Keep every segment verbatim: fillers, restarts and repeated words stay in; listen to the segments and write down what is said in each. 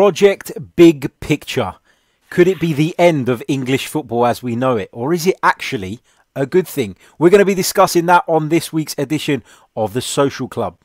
Project Big Picture. Could it be the end of English football as we know it? Or is it actually a good thing? We're going to be discussing that on this week's edition of The Social Club.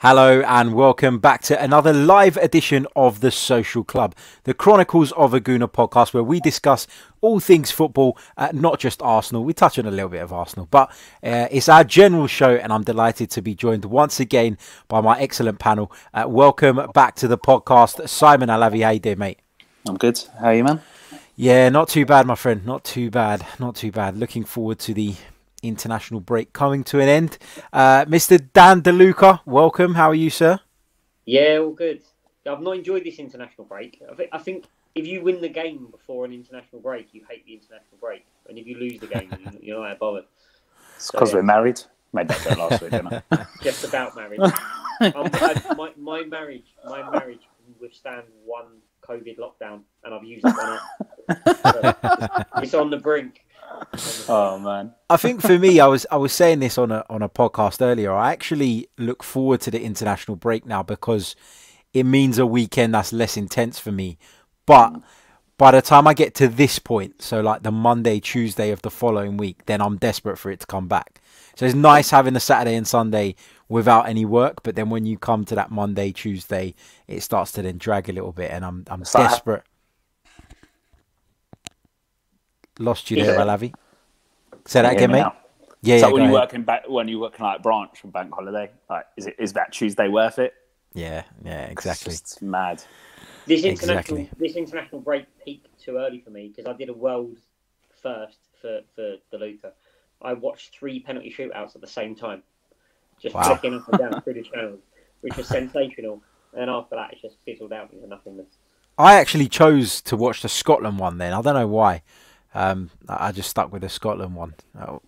Hello and welcome back to another live edition of The Social Club, the Chronicles of Aguna podcast where we discuss all things football, uh, not just Arsenal. We touch on a little bit of Arsenal, but uh, it's our general show and I'm delighted to be joined once again by my excellent panel. Uh, welcome back to the podcast, Simon Alavi. How you doing, mate? I'm good. How are you, man? Yeah, not too bad, my friend. Not too bad. Not too bad. Looking forward to the international break coming to an end. uh Mister Dan DeLuca, welcome. How are you, sir? Yeah, all good. I've not enjoyed this international break. I think, I think if you win the game before an international break, you hate the international break, and if you lose the game, you're not that bothered. It's because so, yeah. We're married. Made that joke last week, didn't I? Just about married. um, I, my, my marriage, my marriage can withstand one COVID lockdown, and I've used it one up. So, it's on the brink. Oh man. I think for me, I was I was saying this on a on a podcast earlier. I actually look forward to the international break now because it means a weekend that's less intense for me. But mm. by the time I get to this point, so like the Monday, Tuesday of the following week, then I'm desperate for it to come back. So it's nice having the Saturday and Sunday without any work, but then when you come to that Monday, Tuesday, it starts to then drag a little bit and I'm I'm Saturday. desperate. Lost you there, Alavi. Say that again, mate. Now. Yeah, so yeah. So when you work in back, when you work in like branch and bank holiday, like is it is that Tuesday worth it? Yeah, yeah, exactly. It's mad. This international exactly. this international break peaked too early for me because I did a world first for for DeLuca. I watched three penalty shootouts at the same time, just clicking wow. up and down through the channels, which was sensational. And then after that, it just fizzled out into nothingness. I actually chose to watch the Scotland one. Then I don't know why. Um, I just stuck with the Scotland one.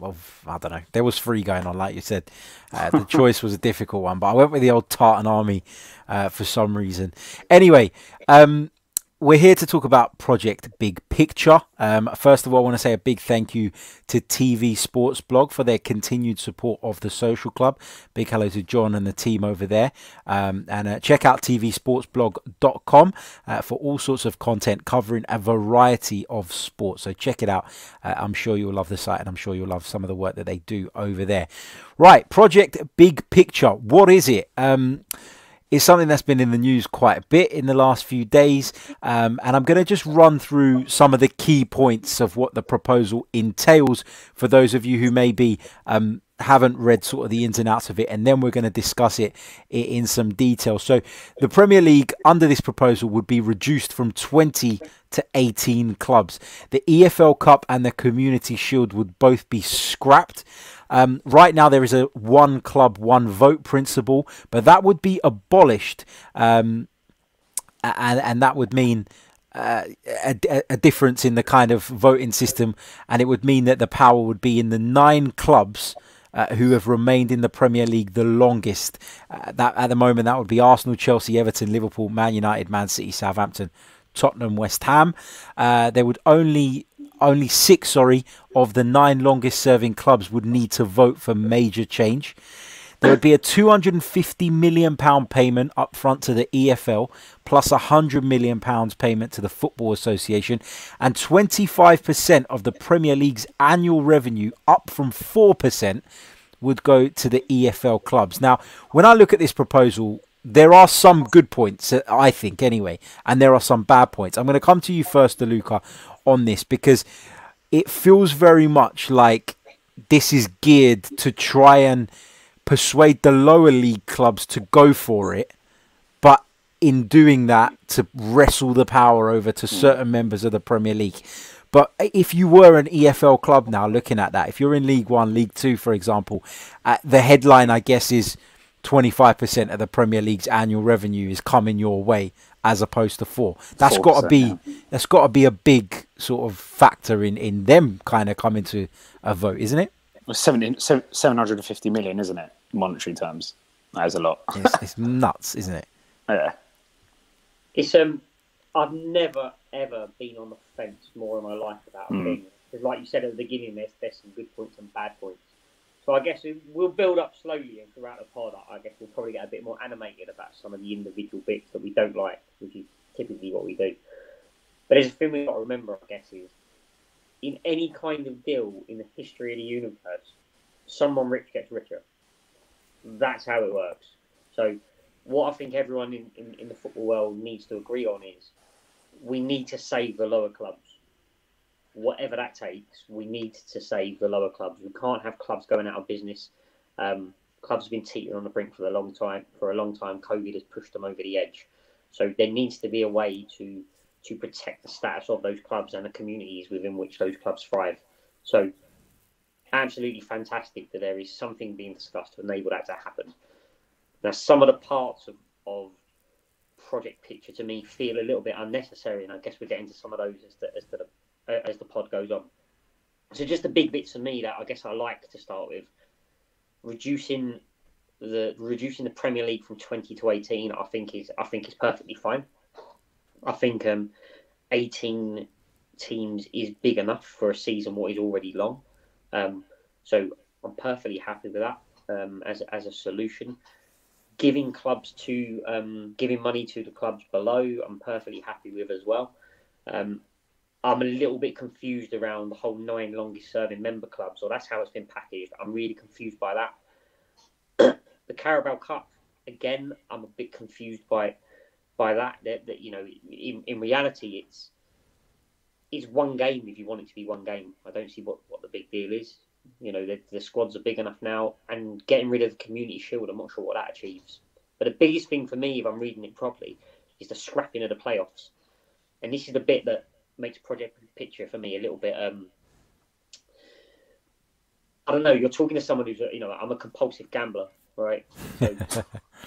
Of, I don't know. There was three going on, like you said. Uh, the choice was a difficult one, but I went with the old Tartan Army uh, for some reason. Anyway, um, we're here to talk about Project Big Picture. Um, first of all, I want to say a big thank you to TVSportsBlog for their continued support of The Social Club. Big hello to John and the team over there. Um, and uh, check out T V Sports Blog dot com uh, for all sorts of content covering a variety of sports. So check it out. Uh, I'm sure you'll love the site and I'm sure you'll love some of the work that they do over there. Right, Project Big Picture. What is it? Um... It's something that's been in the news quite a bit in the last few days. Um, and I'm going to just run through some of the key points of what the proposal entails for those of you who maybe um, haven't read sort of the ins and outs of it. And then we're going to discuss it in some detail. So the Premier League under this proposal would be reduced from twenty to eighteen clubs. The E F L Cup and the Community Shield would both be scrapped. Um, right now there is a one club, one vote principle, but that would be abolished um, and, and that would mean uh, a, a difference in the kind of voting system, and it would mean that the power would be in the nine clubs uh, who have remained in the Premier League the longest. Uh, that at the moment that would be Arsenal, Chelsea, Everton, Liverpool, Man United, Man City, Southampton, Tottenham, West Ham. Uh, there would only... Only six, sorry, of the nine longest-serving clubs would need to vote for major change. There would be a two hundred and fifty million pounds payment up front to the E F L, plus a one hundred million pounds payment to the Football Association, and twenty-five percent of the Premier League's annual revenue, up from four percent, would go to the E F L clubs. Now, when I look at this proposal, there are some good points, I think, anyway, and there are some bad points. I'm going to come to you first, DeLuca, on this, because it feels very much like this is geared to try and persuade the lower league clubs to go for it, but in doing that, to wrestle the power over to certain members of the Premier League. But if you were an E F L club now, looking at that, if you're in League One, League Two, for example, uh, the headline, I guess, is twenty-five percent of the Premier League's annual revenue is coming your way as opposed to four. That's got to be yeah. that's got to be a big sort of factor in, in them kind of coming to a vote, isn't it? Well, seven hundred fifty million, isn't it? In monetary terms. That is a lot. It's, it's nuts, isn't it? Yeah. It's um, I've never ever been on the fence more in my life about a mm. thing, because, like you said at the beginning, there's there's some good points and bad points. So I guess we'll build up slowly, and throughout the pod, I guess we'll probably get a bit more animated about some of the individual bits that we don't like, which is typically what we do. But there's a thing we've got to remember, I guess, is in any kind of deal in the history of the universe, someone rich gets richer. That's how it works. So what I think everyone in, in, in the football world needs to agree on is we need to save the lower clubs. Whatever that takes, we need to save the lower clubs. We can't have clubs going out of business. Um, clubs have been teetering on the brink for a long time. For a long time, COVID has pushed them over the edge. So there needs to be a way to to protect the status of those clubs and the communities within which those clubs thrive. So absolutely fantastic that there is something being discussed to enable that to happen. Now, some of the parts of, of Project Picture to me feel a little bit unnecessary, and I guess we'll get into some of those as to, as to the as the pod goes on. So just the big bits for me that I guess I like to start with. Reducing the reducing the Premier League from twenty to eighteen, I think is I think is perfectly fine. I think um, eighteen teams is big enough for a season what is already long. Um, so I'm perfectly happy with that um, as as a solution. Giving clubs to um, giving money to the clubs below, I'm perfectly happy with as well. Um, I'm a little bit confused around the whole nine longest serving member clubs, or that's how it's been packaged. I'm really confused by that. The Carabao Cup, again, I'm a bit confused by by that. That, that you know, in, in reality, it's it's one game if you want it to be one game. I don't see what, what the big deal is. You know, the, the squads are big enough now, and getting rid of the Community Shield, I'm not sure what that achieves. But the biggest thing for me, if I'm reading it properly, is the scrapping of the playoffs. And this is the bit that makes Project Picture for me a little bit. Um, I don't know. You're talking to someone who's, you know, I'm a compulsive gambler, right? So,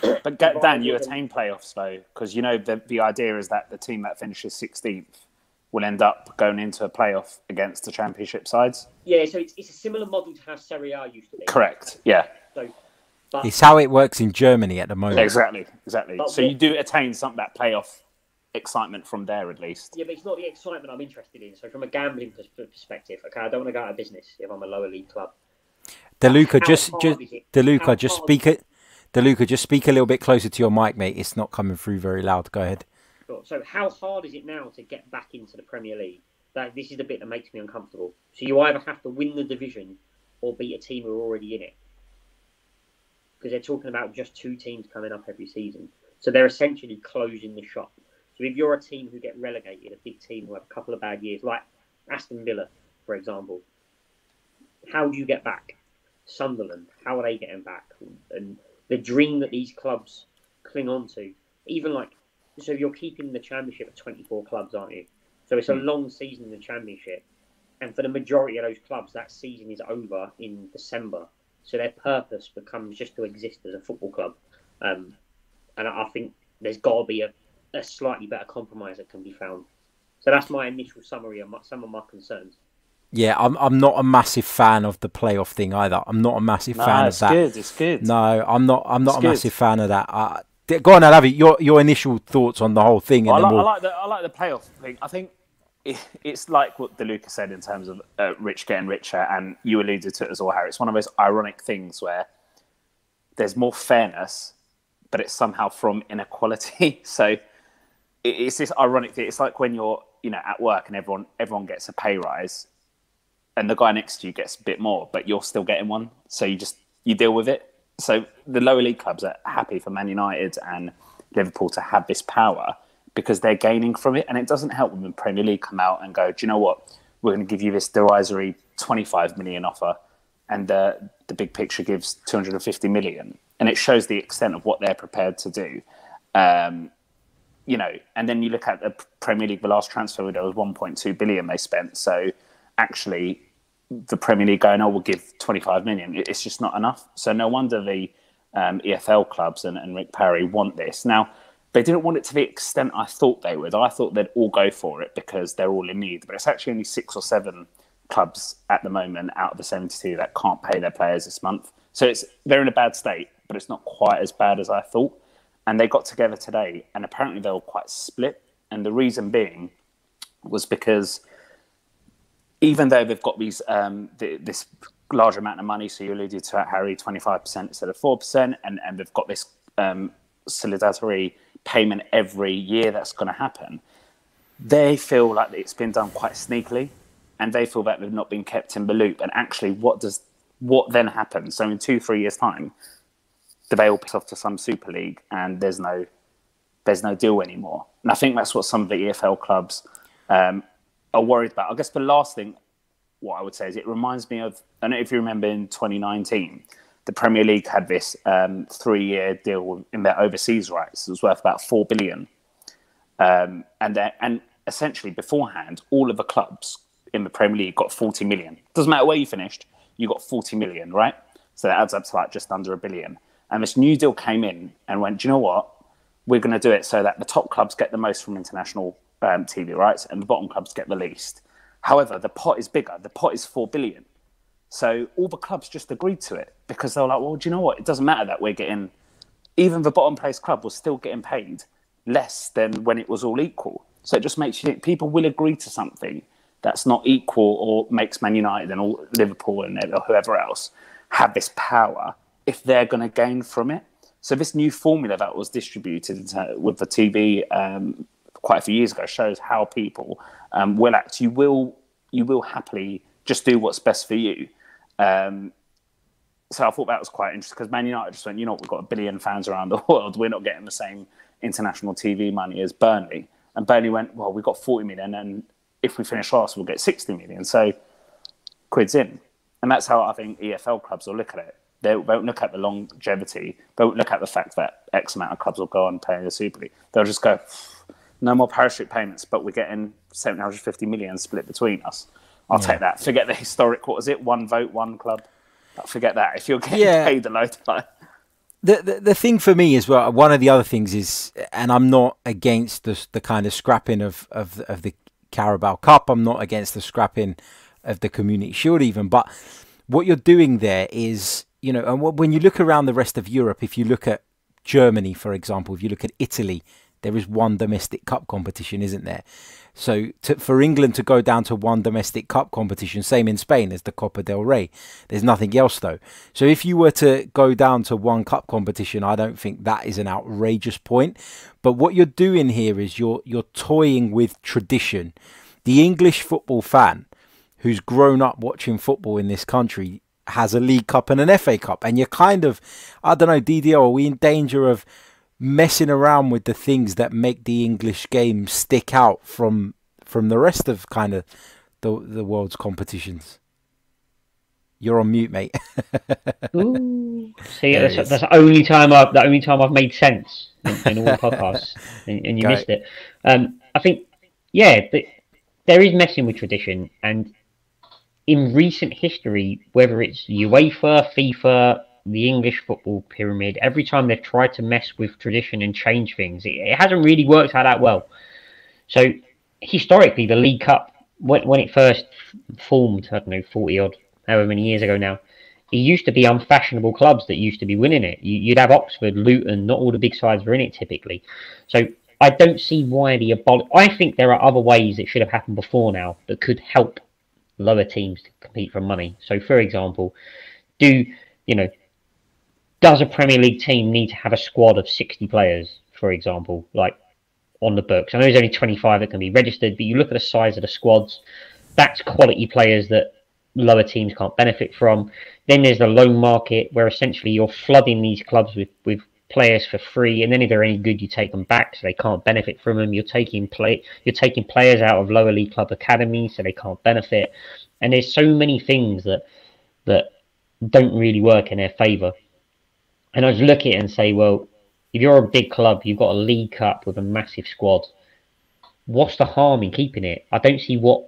but Dan, Dan you attain playoffs though, because you know the the idea is that the team that finishes sixteenth will end up going into a playoff against the championship sides. Yeah, so it's it's a similar model to how Serie A used to be. Correct. Yeah. So, but, it's how it works in Germany at the moment. Exactly. Exactly. So you do attain something, that playoff excitement from there at least. Yeah, but it's not the excitement I'm interested in. So from a gambling perspective, okay, I don't want to go out of business if I'm a lower league club. DeLuca, just, just DeLuca, just speak it. DeLuca, just speak a little bit closer to your mic, mate. It's not coming through very loud. Go ahead. Sure. So how hard is it now to get back into the Premier League? That this is the bit that makes me uncomfortable. So you either have to win the division or beat a team who are already in it, because they're talking about just two teams coming up every season. So they're essentially closing the shop. So if you're a team who get relegated, a big team who have a couple of bad years, like Aston Villa, for example, how do you get back? Sunderland, how are they getting back? And the dream that these clubs cling on to, even like, so you're keeping the championship at twenty-four clubs, aren't you? So it's a long season in the championship. And for the majority of those clubs, that season is over in December. So their purpose becomes just to exist as a football club. Um, and I think there's got to be a a slightly better compromise that can be found. So that's my initial summary of my, some of my concerns. Yeah, I'm I'm not a massive fan of the playoff thing either. I'm not a massive no, fan of that. It's good, it's good. No, I'm not I'm not it's a good. massive fan of that. Uh, go on, Alavi, your your initial thoughts on the whole thing. And I, like, we'll... I like the I like the playoff thing. I think it, it's like what DeLuca said in terms of uh, rich getting richer, and you alluded to it as well, Harry. It's one of those ironic things where there's more fairness, but it's somehow from inequality. So it's this ironic thing. It's like when you're, you know, at work and everyone everyone gets a pay rise, and the guy next to you gets a bit more, but you're still getting one. So you just you deal with it. So the lower league clubs are happy for Man United and Liverpool to have this power because they're gaining from it, and it doesn't help when the Premier League come out and go, do you know what? We're going to give you this derisory twenty-five million offer, and uh, the big picture gives two hundred fifty million, and it shows the extent of what they're prepared to do. Um, You know, and then you look at the Premier League, the last transfer window was one point two billion they spent. So actually, the Premier League going, oh, we'll give twenty-five million. It's just not enough. So no wonder the um, E F L clubs and, and Rick Parry want this. Now, they didn't want it to the extent I thought they would. I thought they'd all go for it because they're all in need. But it's actually only six or seven clubs at the moment out of the seventy-two that can't pay their players this month. So it's they're in a bad state, but it's not quite as bad as I thought. And they got together today, and apparently they were quite split. And the reason being was because even though they've got these um, th this large amount of money, so you alluded to that, Harry, twenty-five percent instead of four percent, and, and they've got this um, solidarity payment every year that's going to happen, they feel like it's been done quite sneakily, and they feel that they've not been kept in the loop. And actually, what does what then happens? So in two, three years' time, the veil picks off to some Super League, and there's no there's no deal anymore. And I think that's what some of the E F L clubs um, are worried about. I guess the last thing, what I would say is it reminds me of, I don't know if you remember in twenty nineteen, the Premier League had this um, three-year deal in their overseas rights. It was worth about four billion pounds. Um, and, and essentially beforehand, all of the clubs in the Premier League got forty million pounds. Doesn't matter where you finished, you got forty million pounds, right? So that adds up to like just under a billion. And this new deal came in and went, do you know what? We're going to do it so that the top clubs get the most from international um, T V rights and the bottom clubs get the least. However, the pot is bigger. The pot is four billion pounds. So all the clubs just agreed to it because they were like, well, do you know what? It doesn't matter that we're getting, even the bottom place club was still getting paid less than when it was all equal. So it just makes you think people will agree to something that's not equal or makes Man United and all, Liverpool and whoever else have this power if they're going to gain from it. So this new formula that was distributed with the T V um, quite a few years ago shows how people um, will act. You will, you will happily just do what's best for you. Um, so I thought that was quite interesting because Man United just went, you know, we've got a billion fans around the world. We're not getting the same international T V money as Burnley. And Burnley went, well, we've got forty million, and if we finish last, we'll get sixty million. So quid's in. And that's how I think E F L clubs will look at it. They won't look at the longevity. They won't look at the fact that X amount of clubs will go on paying the Super League. They'll just go, no more parachute payments, but we're getting seven hundred fifty million split between us. I'll yeah. take that. Forget the historic, what was it? One vote, one club. Forget that. If you're getting yeah. paid a load of money. The, the the thing for me is, well, one of the other things is, and I'm not against the the kind of scrapping of of of the Carabao Cup. I'm not against the scrapping of the Community Shield even. But what you're doing there is, you know, and when you look around the rest of Europe, if you look at Germany, for example, if you look at Italy, there is one domestic cup competition, isn't there? So to, for England to go down to one domestic cup competition, same in Spain as the Copa del Rey. There's nothing else, though. So if you were to go down to one cup competition, I don't think that is an outrageous point. But what you're doing here is you're you're toying with tradition. The English football fan who's grown up watching football in this country has a League Cup and an F A Cup. And you're kind of, I don't know, D D O, are we in danger of messing around with the things that make the English game stick out from from the rest of kind of the, the world's competitions? You're on mute, mate. Ooh. See, that's, that's the only time I've the only time I've made sense in, in all podcasts, and, and you Go missed it. Um, I think, yeah, but there is messing with tradition, and in recent history, whether it's UEFA, FIFA, the English football pyramid, every time they've tried to mess with tradition and change things, it, it hasn't really worked out that well. So historically, the League Cup, when, when it first formed, I don't know, forty odd, however many years ago now, it used to be unfashionable clubs that used to be winning it. You, you'd have Oxford, Luton, not all the big sides were in it typically. So I don't see why the abolish... I think there are other ways that should have happened before now that could help lower teams to compete for money. So for example, do, you know, does a Premier League team need to have a squad of sixty players, for example, like on the books? I know there's only twenty-five that can be registered, but you look at the size of the squads, that's quality players that lower teams can't benefit from. Then there's the loan market, where essentially you're flooding these clubs with, with players for free, and then if they're any good, you take them back, so they can't benefit from them. You're taking play, you're taking players out of lower league club academies, so they can't benefit. And there's so many things that that don't really work in their favour. And I just look at it and say, well, if you're a big club, you've got a League Cup with a massive squad. What's the harm in keeping it? I don't see what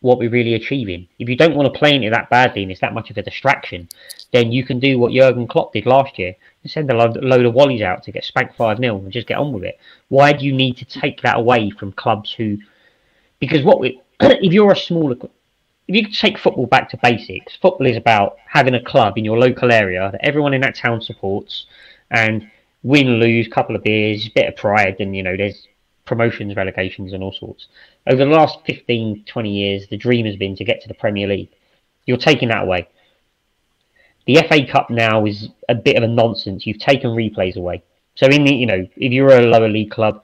what we're really achieving. If you don't want to play into that badly and it's that much of a distraction, then you can do what Jurgen Klopp did last year and send a load, load of wallies out to get spanked five nil and just get on with it. Why do you need to take that away from clubs who... Because what we, if you're a smaller... If you take football back to basics, football is about having a club in your local area that everyone in that town supports, and win, lose, couple of beers, bit of pride, and, you know, there's promotions, relegations, and all sorts. Over the last fifteen, twenty years, the dream has been to get to the Premier League. You're taking that away. The F A Cup now is a bit of a nonsense. You've taken replays away. So, in the, you know, if you're a lower league club,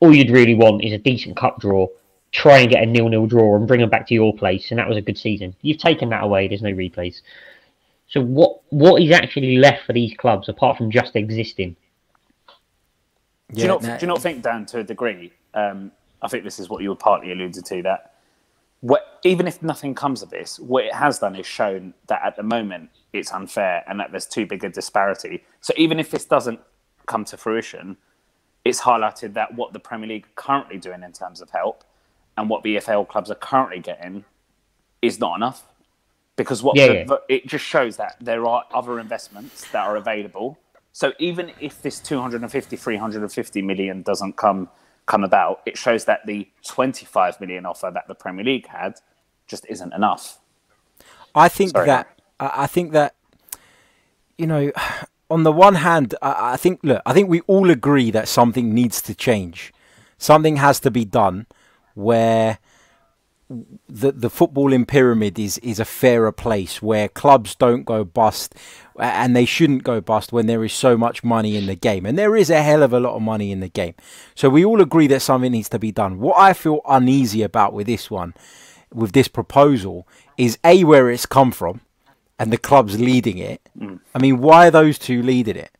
all you'd really want is a decent cup draw. Try and get a nil-nil draw and bring them back to your place, and that was a good season. You've taken that away. There's no replays. So what what is actually left for these clubs apart from just existing? Yeah, do you not, no. do you not think, Dan, to a degree, um, I think this is what you were partly alluded to, that what, even if nothing comes of this, what it has done is shown that at the moment it's unfair and that there's too big a disparity. So even if this doesn't come to fruition, it's highlighted that what the Premier League are currently doing in terms of help and what the E F L clubs are currently getting is not enough. Because what yeah, the, yeah. The, it just shows that there are other investments that are available. So even if this two hundred fifty, three hundred fifty million doesn't come come about, it shows that the twenty-five million offer that the Premier League had just isn't enough. I think Sorry. that I think that you know, on the one hand, I think look, I think we all agree that something needs to change. Something has to be done where the the footballing pyramid is is a fairer place, where clubs don't go bust, and they shouldn't go bust when there is so much money in the game, and there is a hell of a lot of money in the game. So we all agree that something needs to be done. What I feel uneasy about with this one, with this proposal, is A, where it's come from, and the clubs leading it. Mm. I mean, why are those two leading it?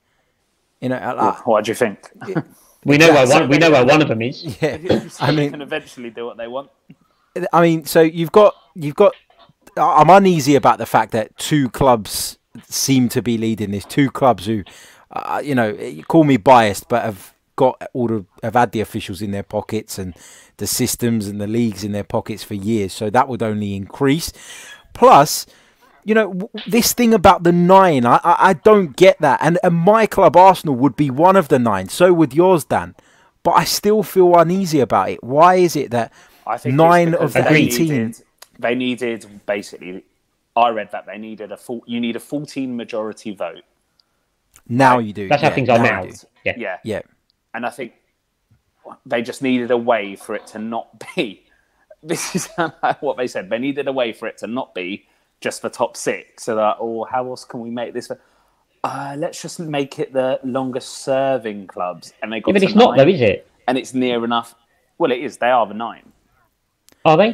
You know, like, what do you think? It, we know where one, we know where one of them is. Yeah, so I mean, they can eventually do what they want. I mean, so you've got, you've got, I'm uneasy about the fact that two clubs seem to be leading this. Two clubs who, uh, you know, you call me biased, but have got all the, have had the officials in their pockets and the systems and the leagues in their pockets for years. So that would only increase. Plus, you know, this thing about the nine, I, I, I don't get that. And, and my club, Arsenal, would be one of the nine. So would yours, Dan. But I still feel uneasy about it. Why is it that... I think nine of the eighteen. They needed basically. I read that they needed a full. You need a fourteen majority vote. Now you do. That's yeah, how things are now. Yeah. yeah, yeah. And I think they just needed a way for it to not be. This is what they said. They needed a way for it to not be just the top six. So that, oh, how else can we make this? Uh, let's just make it the longest serving clubs. And they got. Yeah, but it's nine, not though, is it? And it's near enough. Well, it is. They are the nine. Are they?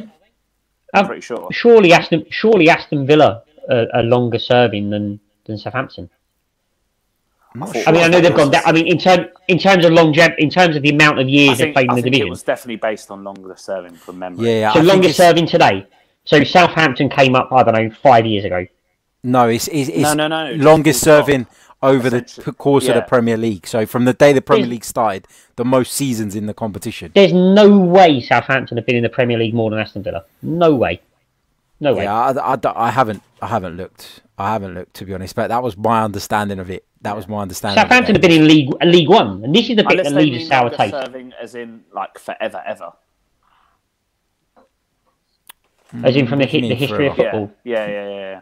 I'm um, pretty sure. Surely Aston, surely Aston Villa are, are longer serving than, than Southampton. I'm not sure. I mean, I know they've gone down. I mean, in term, in terms of longevity, in terms of the amount of years they've played in the division, it was definitely based on longer serving from memory. Yeah, yeah. So longer serving today. So Southampton came up, I don't know, five years ago. No, it's it's, it's no, no, no. Longest serving over the course yeah. of the Premier League. So from the day the Premier League started, the most seasons in the competition. There's no way Southampton have been in the Premier League more than Aston Villa. No way. No way. Yeah, I, I, I haven't. I haven't looked. I haven't looked, to be honest. But that was my understanding of it. That was my understanding. Southampton have been in League League One, and this is the bit that leaves sour taste. Serving as in like forever, ever. Mm, as in from the, the history of football. Yeah, yeah, yeah. yeah.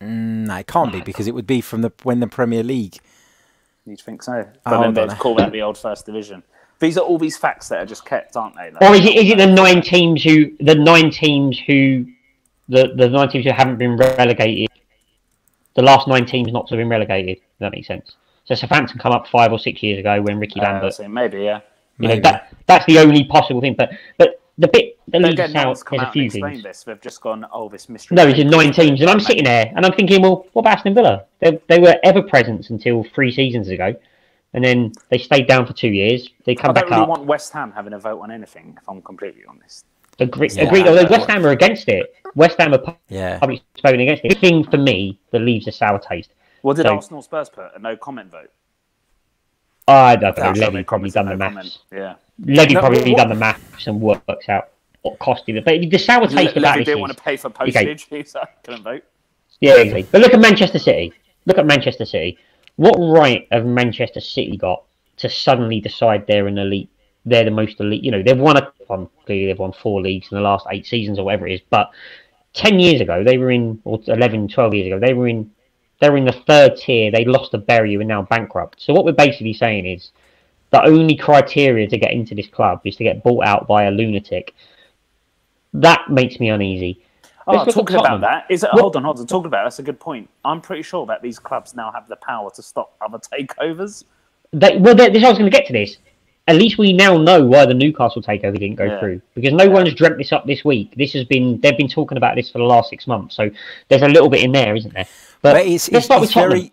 No, it can't be, because it would be from the when the Premier League. You'd think so. But oh, then they'd call that the old First Division. These are all these facts that are just kept, aren't they? Like, or is it is it the nine teams who the nine teams who the the nine teams who haven't been relegated? The last nine teams not to have been relegated. If that makes sense. So Southampton come up five or six years ago when Ricky uh, Lambert. So maybe yeah. You maybe. know that that's the only possible thing. But but the bit. But again, no one's come out a few and explained things. This. They've just gone, oh, this mystery. No, it's in nine teams. And I'm sitting there and I'm thinking, well, what about Aston Villa? They, they were ever-presents until three seasons ago. And then they stayed down for two years. They come back up. I don't really up. want West Ham having a vote on anything, if I'm completely honest. Agree, yeah, agree. Although West Ham are against it. West Ham are yeah. publicly spoken against it. The thing for me that leaves a sour taste. What did so, Arsenal Spurs put? A no-comment vote? I don't know. Levy probably done the maths. Yeah. Levy no, probably what? done the maths and works out. What cost him? But the sour taste Le about this didn't is, want to pay for postage, okay. So I couldn't vote. Yeah, exactly. But look at Manchester City. Look at Manchester City. What right have Manchester City got to suddenly decide they're an elite? They're the most elite. You know, they've won a one. Clearly, they've won four leagues in the last eight seasons or whatever it is. But ten years ago, they were in, or eleven, twelve years ago, they were in. They're in the third tier. They lost to Bury, who are now bankrupt. So what we're basically saying is the only criteria to get into this club is to get bought out by a lunatic. That makes me uneasy. Oh, talking about that, is it, hold on, hold on. Talking about it, that's a good point. I'm pretty sure that these clubs now have the power to stop other takeovers. They, well, this I was going to get to this. At least we now know why the Newcastle takeover didn't go yeah. through, because no yeah. one has dreamt this up this week. This has been they've been talking about this for the last six months. So there's a little bit in there, isn't there? But, but it's, let's it's, start it's with very.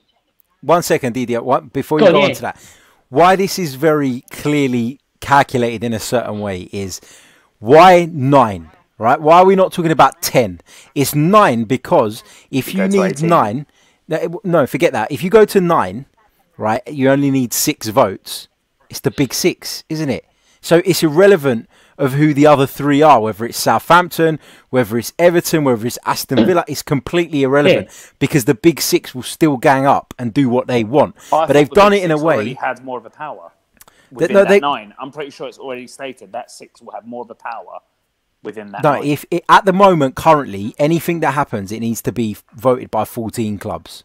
One second, Didier. What, before go you go on, yeah. on to that, why this is very clearly calculated in a certain way is why nine. Right? Why are we not talking about ten? It's nine because if you, you need eighteen. nine, no, forget that. If you go to nine, right, you only need six votes. It's the big six, isn't it? So it's irrelevant of who the other three are, whether it's Southampton, whether it's Everton, whether it's Aston Villa. It's completely irrelevant yeah. because the big six will still gang up and do what they want. I but they've the done it in a way. Already had more of a power within they, no, that they, nine. I'm pretty sure it's already stated that six will have more of the power. Within that, no. Point. If it, at the moment, currently, anything that happens, it needs to be voted by fourteen clubs.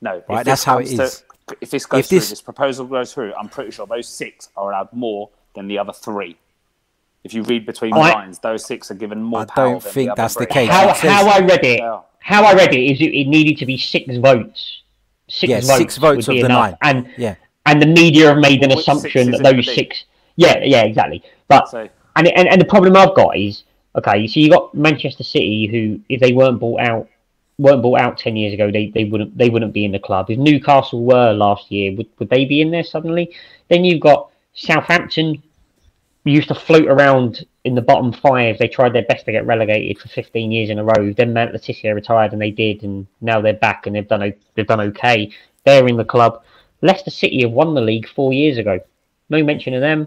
No, right? That's how it is. To, if this goes if through, this... this proposal goes through, I'm pretty sure those six are allowed more than the other three. If you read between the lines, those six are given more. I power don't than think the that's three. The case. How, how I read it, yeah. how I read it is it, it needed to be six votes. Six yeah, votes. Six votes would of be the enough. Nine. And yeah. and the media have made an Which assumption that those six. Yeah, yeah, exactly. But. So, And, and and the problem I've got is, okay, so you got Manchester City, who if they weren't bought out, weren't bought out ten years ago, they, they wouldn't they wouldn't be in the club. If Newcastle were last year, would would they be in there suddenly? Then you've got Southampton, who used to float around in the bottom five. They tried their best to get relegated for fifteen years in a row. Then Matt Le Tissier retired, and they did, and now they're back and they've done they've done okay. They're in the club. Leicester City have won the league four years ago. No mention of them,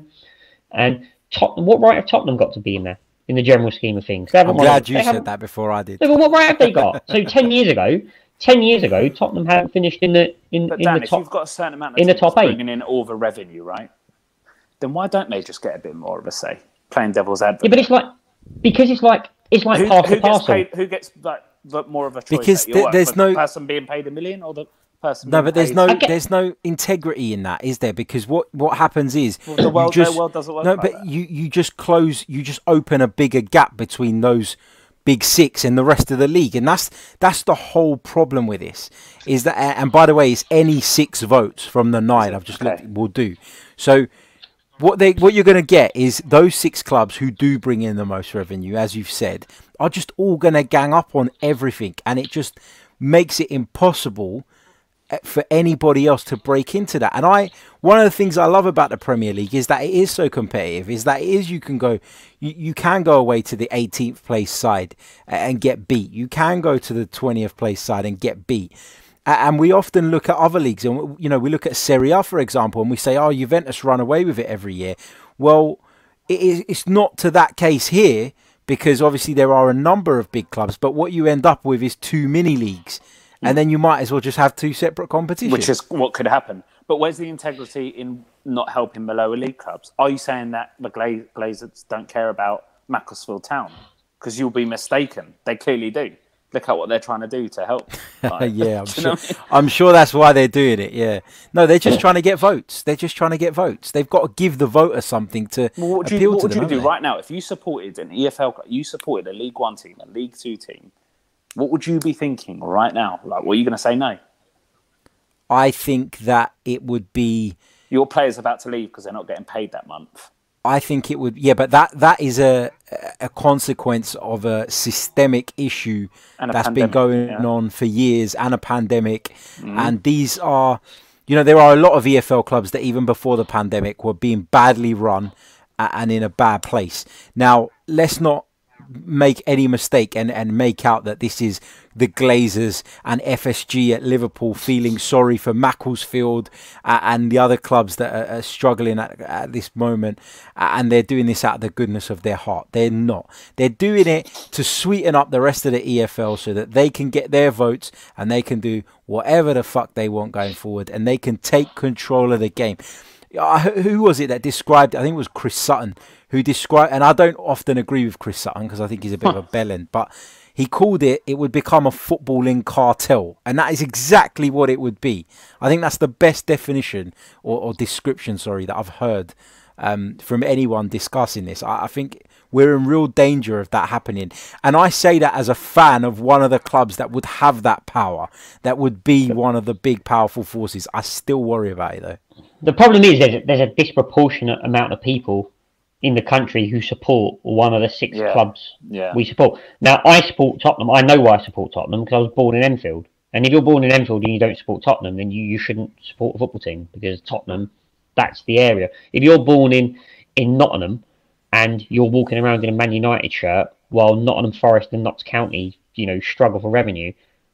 and. Tottenham, what right have Tottenham got to be in there in the general scheme of things? I'm glad you said that before I did. No, but what right have they got? So ten years ago, ten years ago, Tottenham hadn't finished in the in, but in Dan, the top. If you've got a certain amount of the top eight, bringing in all the revenue, right? Then why don't they just get a bit more of a say? Playing devil's advocate. Yeah, but it's like because it's like it's like who, half who the parcel. Paid, who gets like more of a choice? Because th- there's work, no the person being paid a million or the. No, but there's no okay. there's no integrity in that, is there? Because what, what happens is well, the world, just, no world doesn't work. No, but that. you you just close, you just open a bigger gap between those big six and the rest of the league, and that's that's the whole problem with this. Is that and by the way, it's any six votes from the nine I've just okay. looked will do. So what they what you're going to get is those six clubs who do bring in the most revenue, as you've said, are just all going to gang up on everything, and it just makes it impossible for anybody else to break into that. And I one of the things I love about the Premier League is that it is so competitive, is that it is you can go you, you can go away to the eighteenth place side and get beat, you can go to the twentieth place side and get beat. And we often look at other leagues, and you know, we look at Serie A, for example, and we say, oh, Juventus run away with it every year. Well, it is it's not to that case here, because obviously there are a number of big clubs, but what you end up with is two mini leagues. And then you might as well just have two separate competitions. Which is what could happen. But where's the integrity in not helping the lower league clubs? Are you saying that the Gla- Glazers don't care about Macclesfield Town? Because you'll be mistaken. They clearly do. Look at what they're trying to do to help. Like, yeah, I'm, sure, I mean? I'm sure that's why they're doing it, yeah. No, they're just trying to get votes. They're just trying to get votes. They've got to give the voter something to well, what appeal you, what to them. What would you do they? right now? If you supported an E F L, you supported a League One team, a League Two team, what would you be thinking right now? Like, what are you going to say no? I think that it would be... Your players about to leave because they're not getting paid that month. I think it would... Yeah, but that, that is a a consequence of a systemic issue a that's pandemic, been going yeah. on for years, and a pandemic. Mm. And these are... You know, there are a lot of E F L clubs that even before the pandemic were being badly run and in a bad place. Now, let's not... make any mistake and and make out that this is the Glazers and F S G at Liverpool feeling sorry for Macclesfield uh, and the other clubs that are, are struggling at, at this moment, uh, and they're doing this out of the goodness of their heart. They're not. They're doing it to sweeten up the rest of the E F L so that they can get their votes and they can do whatever the fuck they want going forward, and they can take control of the game. who was it that described, I think it was Chris Sutton, who described, and I don't often agree with Chris Sutton because I think he's a bit huh. of a bellend, but he called it, it would become a footballing cartel. And that is exactly what it would be. I think that's the best definition or, or description, sorry, that I've heard um, from anyone discussing this. I, I think we're in real danger of that happening. And I say that as a fan of one of the clubs that would have that power, that would be one of the big powerful forces. I still worry about it, though. The problem is there's a, there's a disproportionate amount of people in the country who support one of the six yeah. clubs yeah. we support. Now, I support Tottenham. I know why I support Tottenham, because I was born in Enfield. And if you're born in Enfield and you don't support Tottenham, then you, you shouldn't support a football team, because Tottenham, that's the area. If you're born in, in Nottingham and you're walking around in a Man United shirt while Nottingham Forest and Notts County, you know, struggle for revenue,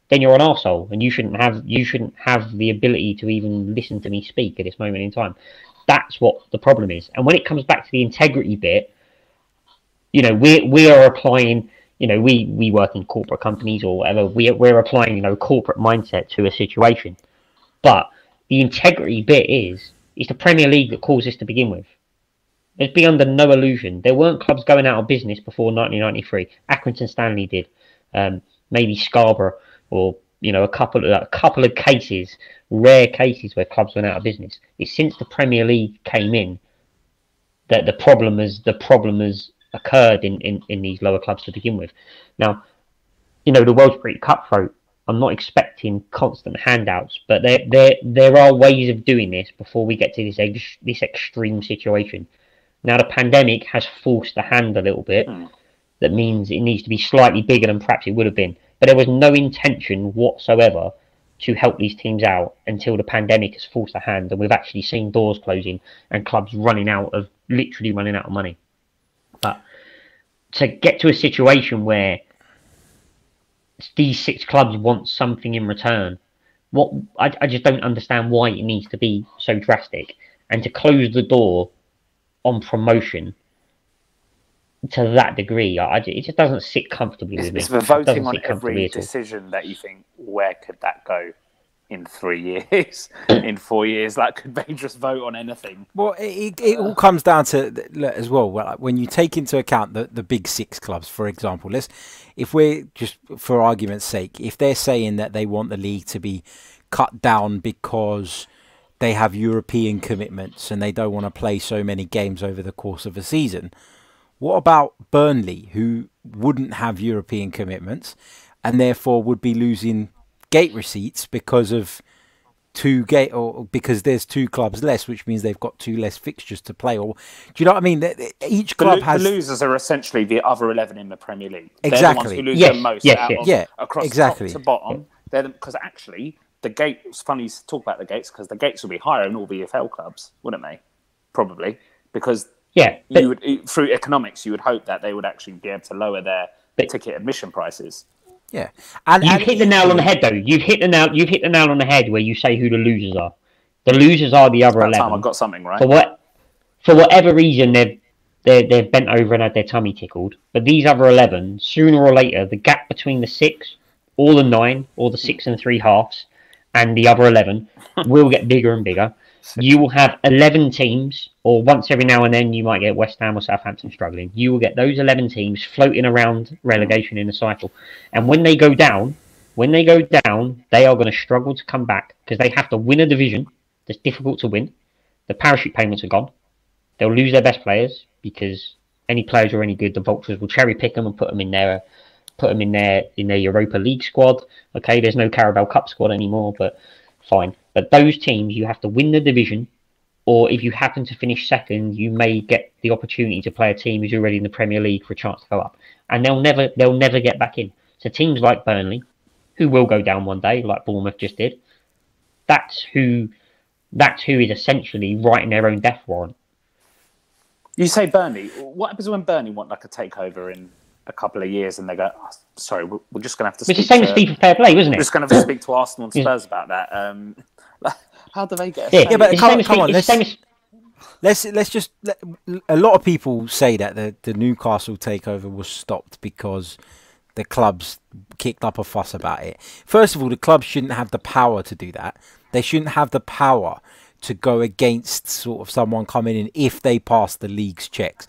then you're an arsehole, and you shouldn't have you shouldn't have the ability to even listen to me speak at this moment in time. That's what the problem is. And when it comes back to the integrity bit, you know, we we are applying, you know, we we work in corporate companies or whatever. We we're applying, you know, corporate mindset to a situation. But the integrity bit is it's the Premier League that caused this to begin with. Let's be under no illusion. There weren't clubs going out of business before nineteen ninety-three. Accrington Stanley did, um, maybe Scarborough. Or, you know, a couple of, a couple of cases, rare cases where clubs went out of business. It's since the Premier League came in that the problem has the problem has occurred in, in, in these lower clubs to begin with. Now, you know, the world's pretty cutthroat. I'm not expecting constant handouts, but there there there are ways of doing this before we get to this ex, this extreme situation. Now, the pandemic has forced the hand a little bit. That means it needs to be slightly bigger than perhaps it would have been. But there was no intention whatsoever to help these teams out until the pandemic has forced a hand, and we've actually seen doors closing and clubs running out of, literally running out of money. But to get to a situation where these six clubs want something in return, what I, I just don't understand why it needs to be so drastic. And to close the door on promotion to that degree, I, it just doesn't sit comfortably with me. It's voting on every decision that you think, where could that go in three years, in four years? Like, could they just vote on anything? Well, it, it all comes down to, as well, when you take into account the, the big six clubs, for example, let's, if we're just, for argument's sake, if they're saying that they want the league to be cut down because they have European commitments and they don't want to play so many games over the course of a season, what about Burnley, who wouldn't have European commitments and therefore would be losing gate receipts because of two gate, or because there's two clubs less, which means they've got two less fixtures to play? Or do you know what I mean? Each club the, has the losers are essentially the other eleven in the Premier League. Exactly. They're the ones who lose yes. the most yes. out yes. Of, yeah. across exactly. top to bottom. They're because the, actually the gate. It's funny to talk about the gates, because the gates will be higher in all the E F L clubs, wouldn't they? Probably because. Yeah, but, you would, through economics, you would hope that they would actually be able to lower their but, ticket admission prices. Yeah, and you've and hit the nail on the head, though. You've hit the nail. You've hit the nail on the head where you say who the losers are. The losers are the other eleven. Time I've got something right. For what? For whatever reason, they've they're they've bent over and had their tummy tickled. But these other eleven, sooner or later, the gap between the six, or the nine, or the six and three halves, and the other eleven will get bigger and bigger. You will have eleven teams, or once every now and then you might get West Ham or Southampton struggling. You will get those eleven teams floating around relegation in the cycle. And when they go down, when they go down, they are going to struggle to come back, because they have to win a division that's difficult to win. The parachute payments are gone. They'll lose their best players, because any players who are any good, the Vultures will cherry pick them and put them in their, put them in their, in their Europa League squad. Okay, there's no Carabao Cup squad anymore, but fine. But those teams, you have to win the division, or if you happen to finish second, you may get the opportunity to play a team who's already in the Premier League for a chance to go up, and they'll never they'll never get back in. So teams like Burnley, who will go down one day, like Bournemouth just did, that's who that's who is essentially writing their own death warrant. You say Burnley. What happens when Burnley want like a takeover in a couple of years, and they go, oh, sorry, we're, we're just going to have to speak to... It's the same as FIFA Fair Play, isn't it? We're just going to have to speak to Arsenal and Spurs about that. Um, how do they get... Yeah, yeah, but come, come on, let's, as... let's, let's just... Let, a lot of people say that the, the Newcastle takeover was stopped because the clubs kicked up a fuss about it. First of all, the clubs shouldn't have the power to do that. They shouldn't have the power to go against sort of someone coming in if they pass the league's checks.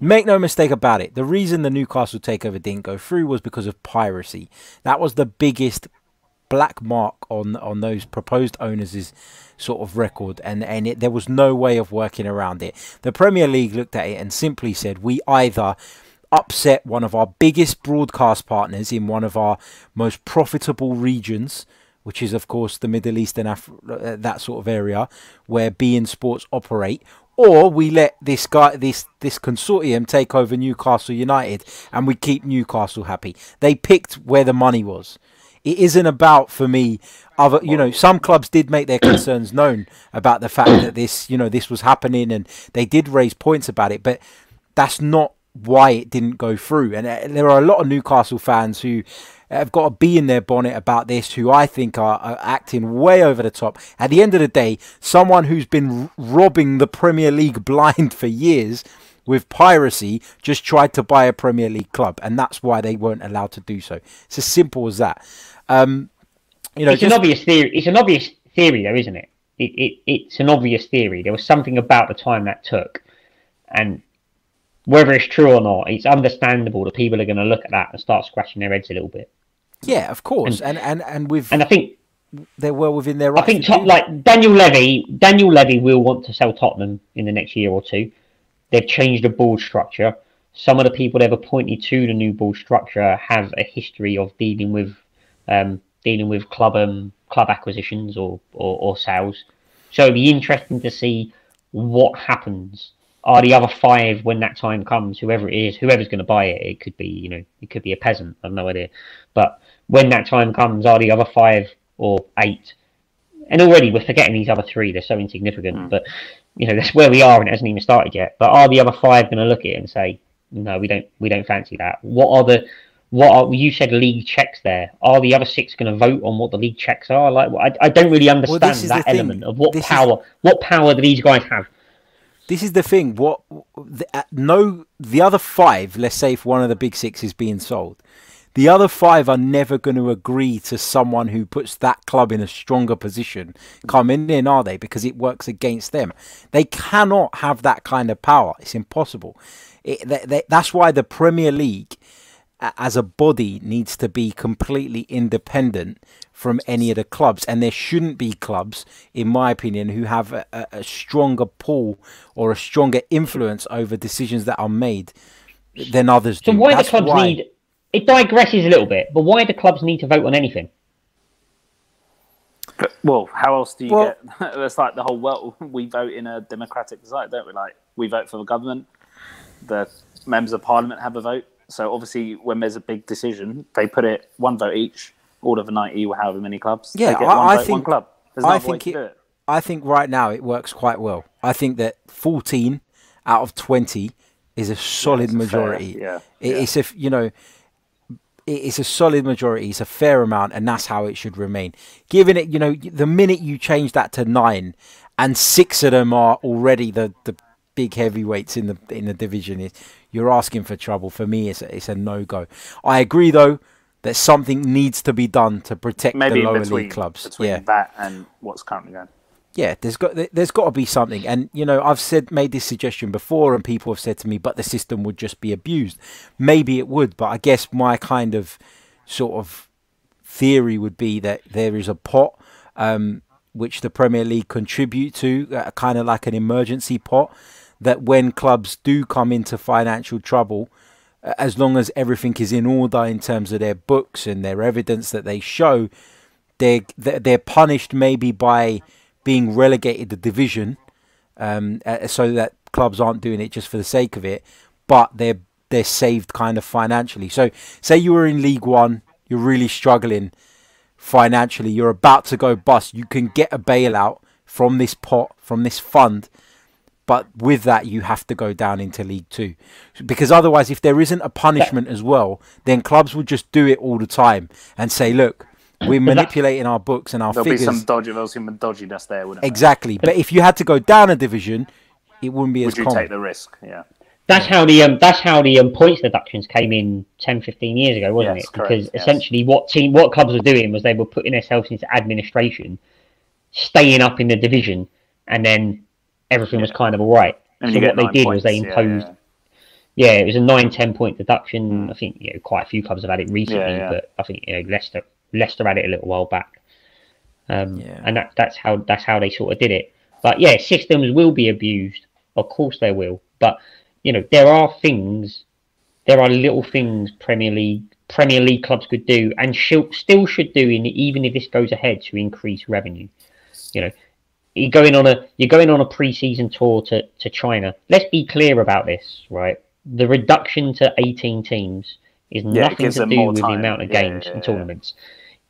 Make no mistake about it, the reason the Newcastle takeover didn't go through was because of piracy. That was the biggest black mark on on those proposed owners' sort of record, and and it, there was no way of working around it. The Premier League looked at it and simply said, we either upset one of our biggest broadcast partners in one of our most profitable regions, which is of course the Middle East and Af- that sort of area where beIN Sports operate, or we let this guy, this this consortium take over Newcastle United and we keep Newcastle happy. They picked where the money was. It isn't about, for me, other, you know, some clubs did make their concerns known about the fact that this, you know, this was happening, and they did raise points about it, but that's not why it didn't go through. And uh, there are a lot of Newcastle fans who have got a bee in their bonnet about this, who I think are, are acting way over the top. At the end of the day, someone who's been robbing the Premier League blind for years with piracy just tried to buy a Premier League club, and that's why they weren't allowed to do so. It's as simple as that. Um, you know, it's just... an obvious theory. It's an obvious theory, though, isn't it? It, it? It's an obvious theory. There was something about the time that took, and whether it's true or not, it's understandable that people are going to look at that and start scratching their heads a little bit. Yeah, of course, and and and, and with and I think they're well within their right. I think to top, like Daniel Levy, Daniel Levy will want to sell Tottenham in the next year or two. They've changed the board structure. Some of the people they've appointed to the new board structure have a history of dealing with um, dealing with club um, club acquisitions or, or, or sales. So it'd be interesting to see what happens. Are the other five, when that time comes, whoever it is, whoever's going to buy it, it could be, you know, it could be a peasant. I've no idea. But when that time comes, are the other five or eight? And already we're forgetting these other three. They're so insignificant. Mm. But, you know, that's where we are, and it hasn't even started yet. But are the other five going to look at it and say, no, we don't we don't fancy that? What are the, what are, you said league checks there. Are the other six going to vote on what the league checks are? Like, I, I don't really understand well, that element thing. Of what this power, is... what power do these guys have? This is the thing. What the, uh, no, the other five, let's say if one of the big six is being sold, the other five are never going to agree to someone who puts that club in a stronger position coming in, are they? Because it works against them. They cannot have that kind of power. It's impossible. It, they, they, that's why the Premier League as a body needs to be completely independent from any of the clubs, and there shouldn't be clubs, in my opinion, who have a, a stronger pull or a stronger influence over decisions that are made than others do. So why that's the clubs why... need... It digresses a little bit, but why do clubs need to vote on anything? Well, how else do you well, get... That's like the whole world. We vote in a democratic society, don't we? Like, we vote for the government. The members of parliament have a vote. So obviously, when there's a big decision, they put it one vote each, all of the ninety or however many clubs. Yeah, they get I, one I vote, think, one club. There's no I think it, it. I think right now it works quite well. I think that fourteen out of twenty is a solid yeah, majority. Fair, yeah, it, yeah, it's if you know. It's a solid majority. It's a fair amount, and that's how it should remain. Given it, you know, the minute you change that to nine, and six of them are already the, the big heavyweights in the in the division, you're asking for trouble. For me, it's a, it's a no go. I agree, though, that something needs to be done to protect Maybe the lower between, league clubs. Between yeah. that and what's currently going. Yeah, there's got there's got to be something, and you know I've said made this suggestion before, and people have said to me, but the system would just be abused. Maybe it would, but I guess my kind of sort of theory would be that there is a pot um, which the Premier League contribute to, uh, kind of like an emergency pot, that when clubs do come into financial trouble, uh, as long as everything is in order in terms of their books and their evidence that they show, they they're punished maybe by being relegated the division, um, uh, so that clubs aren't doing it just for the sake of it, but they're they're saved kind of financially. So say you were in League One, you're really struggling financially, you're about to go bust, you can get a bailout from this pot, from this fund, but with that you have to go down into League Two, because otherwise if there isn't a punishment as well, then clubs will just do it all the time and say, look, we're manipulating our books and our There'll figures. There'll be some dodgy, there's some dodginess there, wouldn't there? Exactly. But if you had to go down a division, it wouldn't be Would as common. Would you take the risk? Yeah. That's yeah. how the um, that's how the um, points deductions came in ten, fifteen years ago, wasn't yes, it? Because correct, essentially, yes. what team, what clubs were doing was they were putting themselves into administration, staying up in the division, and then everything yeah. was kind of all right. And so what they did points, was they imposed... Yeah, yeah. yeah, it was a nine ten point deduction. Mm. I think you know, quite a few clubs have had it recently, yeah, yeah. but I think you know, Leicester Leicester had it a little while back. Um, yeah. And that, that's how that's how they sort of did it. But yeah, systems will be abused. Of course they will. But, you know, there are things... There are little things Premier League Premier League clubs could do and should, still should do, in even if this goes ahead, to increase revenue. You know, you're going on a you're going on a pre-season tour to, to China. Let's be clear about this, right? The reduction to eighteen teams is yeah, nothing to do with time. the amount of yeah, games yeah, and yeah. tournaments.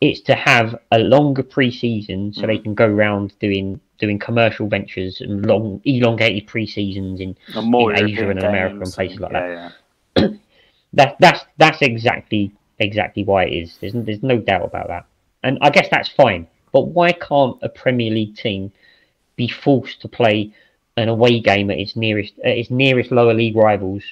It's to have a longer pre-season so mm. they can go around doing doing commercial ventures and long elongated pre-seasons in, in Asia and in America and places like yeah, that. Yeah. That that's that's exactly exactly why it is. There's there's no doubt about that, and I guess that's fine. But why can't a Premier League team be forced to play an away game at its nearest at its nearest lower league rivals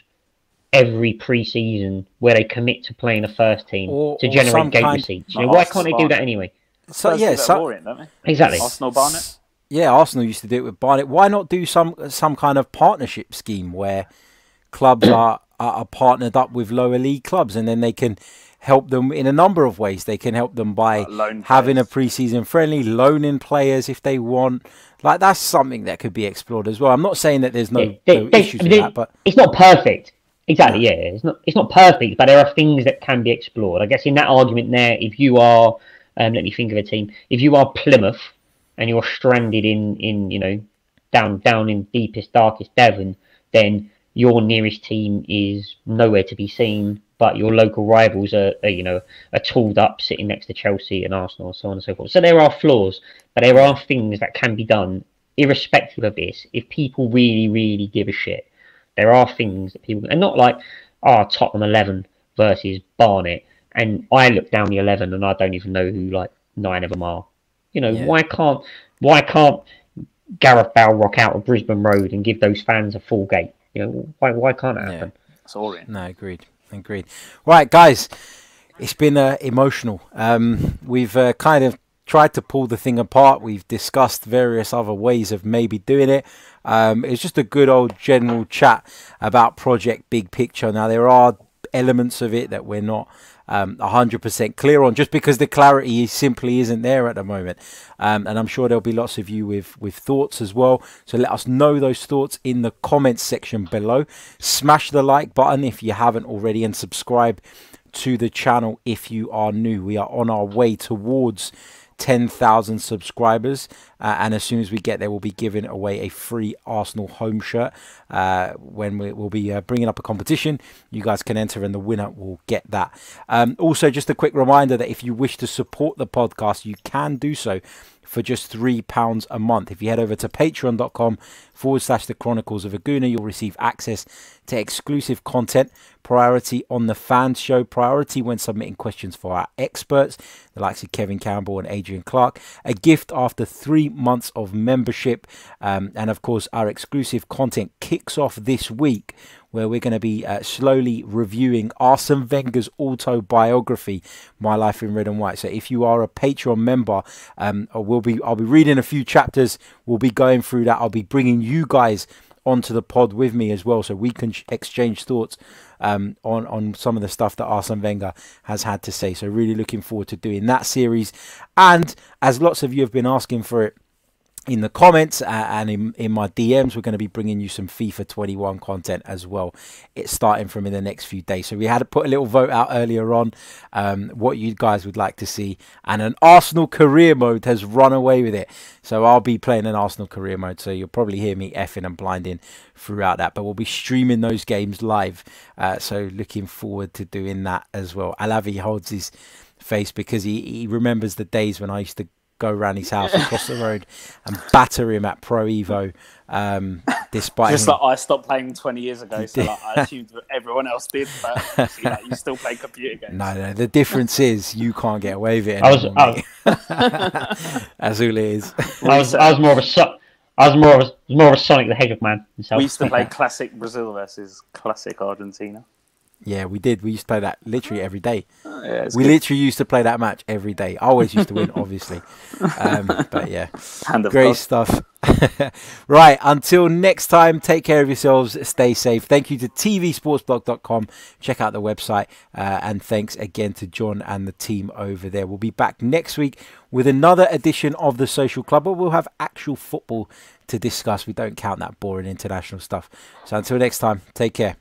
every pre-season, where they commit to playing a first team or, to or generate game receipts? You know, why can't they do that anyway? So yeah, so, boring, don't they? Exactly. Arsenal Barnet. Yeah, Arsenal used to do it with Barnet. Why not do some some kind of partnership scheme where clubs are are partnered up with lower league clubs, and then they can help them in a number of ways. They can help them by uh, having a pre-season friendly, loaning players if they want. Like, that's something that could be explored as well. I'm not saying that there's no, yeah, they, no they, issues they, with that, but it's not perfect. Exactly, yeah. yeah, it's not it's not perfect, but there are things that can be explored. I guess in that argument there, if you are, um, let me think of a team. If you are Plymouth and you're stranded in in you know down down in deepest darkest Devon, then your nearest team is nowhere to be seen, but your local rivals are, are, you know, are tooled up, sitting next to Chelsea and Arsenal, and so on and so forth. So there are flaws, but there are things that can be done, irrespective of this. If people really, really give a shit, there are things that people, and not like, ah, oh, Tottenham eleven versus Barnet, and I look down the eleven and I don't even know who like nine of them are. You know, yeah. why can't why can't Gareth Bale rock out of Brisbane Road and give those fans a full gate? You know, why why can't it happen? Yeah. It's all in. No, agreed, agreed. Right, guys, it's been uh, emotional. Um, we've uh, kind of tried to pull the thing apart. We've discussed various other ways of maybe doing it. Um, it's just a good old general chat about Project Big Picture. Now, there are elements of it that we're not um, one hundred percent clear on, just because the clarity is simply isn't there at the moment. Um, and I'm sure there'll be lots of you with, with thoughts as well. So let us know those thoughts in the comments section below. Smash the like button if you haven't already, and subscribe to the channel if you are new. We are on our way towards ten thousand subscribers, uh, and as soon as we get there, we'll be giving away a free Arsenal home shirt. Uh, when we, we'll be uh, bringing up a competition, you guys can enter, and the winner will get that. Um, also, just a quick reminder that if you wish to support the podcast, you can do so for just three pounds a month. If you head over to patreon.com forward slash the Chronicles of Aguna, you'll receive access to exclusive content, priority on the fan show, priority when submitting questions for our experts, the likes of Kevin Campbell and Adrian Clark, a gift after three months of membership, um, and of course our exclusive content kicks off this week, where we're going to be uh, slowly reviewing Arsene Wenger's autobiography, My Life in Red and White. So if you are a Patreon member, um, we'll be, I'll be reading a few chapters. We'll be going through that. I'll be bringing you guys onto the pod with me as well, so we can exchange thoughts um, on, on some of the stuff that Arsene Wenger has had to say. So really looking forward to doing that series. And as lots of you have been asking for it, in the comments uh, and in, in my D Ms, we're going to be bringing you some FIFA twenty-one content as well. It's starting from in the next few days. So we had to put a little vote out earlier on um, what you guys would like to see. And an Arsenal career mode has run away with it. So I'll be playing an Arsenal career mode. So you'll probably hear me effing and blinding throughout that. But we'll be streaming those games live. Uh, so looking forward to doing that as well. Alavi holds his face because he, he remembers the days when I used to go around his house across the road and batter him at Pro Evo. Um, despite just him. Like I stopped playing twenty years ago, so like I assumed everyone else did, but actually, like, you still play computer games. No, no, the difference is you can't get away with it anymore. I was, I was, that's all it is. I was, I was more of a, I was more of a, more of a Sonic the Hedgehog man himself. We used to play classic Brazil versus classic Argentina. Yeah, we did. We used to play that literally every day. Oh, yeah, we good. literally used to play that match every day. I always used to win, obviously. Um, but yeah, great God. stuff. Right, until next time, take care of yourselves, stay safe. Thank you to T V Sports Blog dot com. Check out the website, uh, and thanks again to John and the team over there. We'll be back next week with another edition of The Social Club, but we'll have actual football to discuss. We don't count that boring international stuff. So until next time, take care.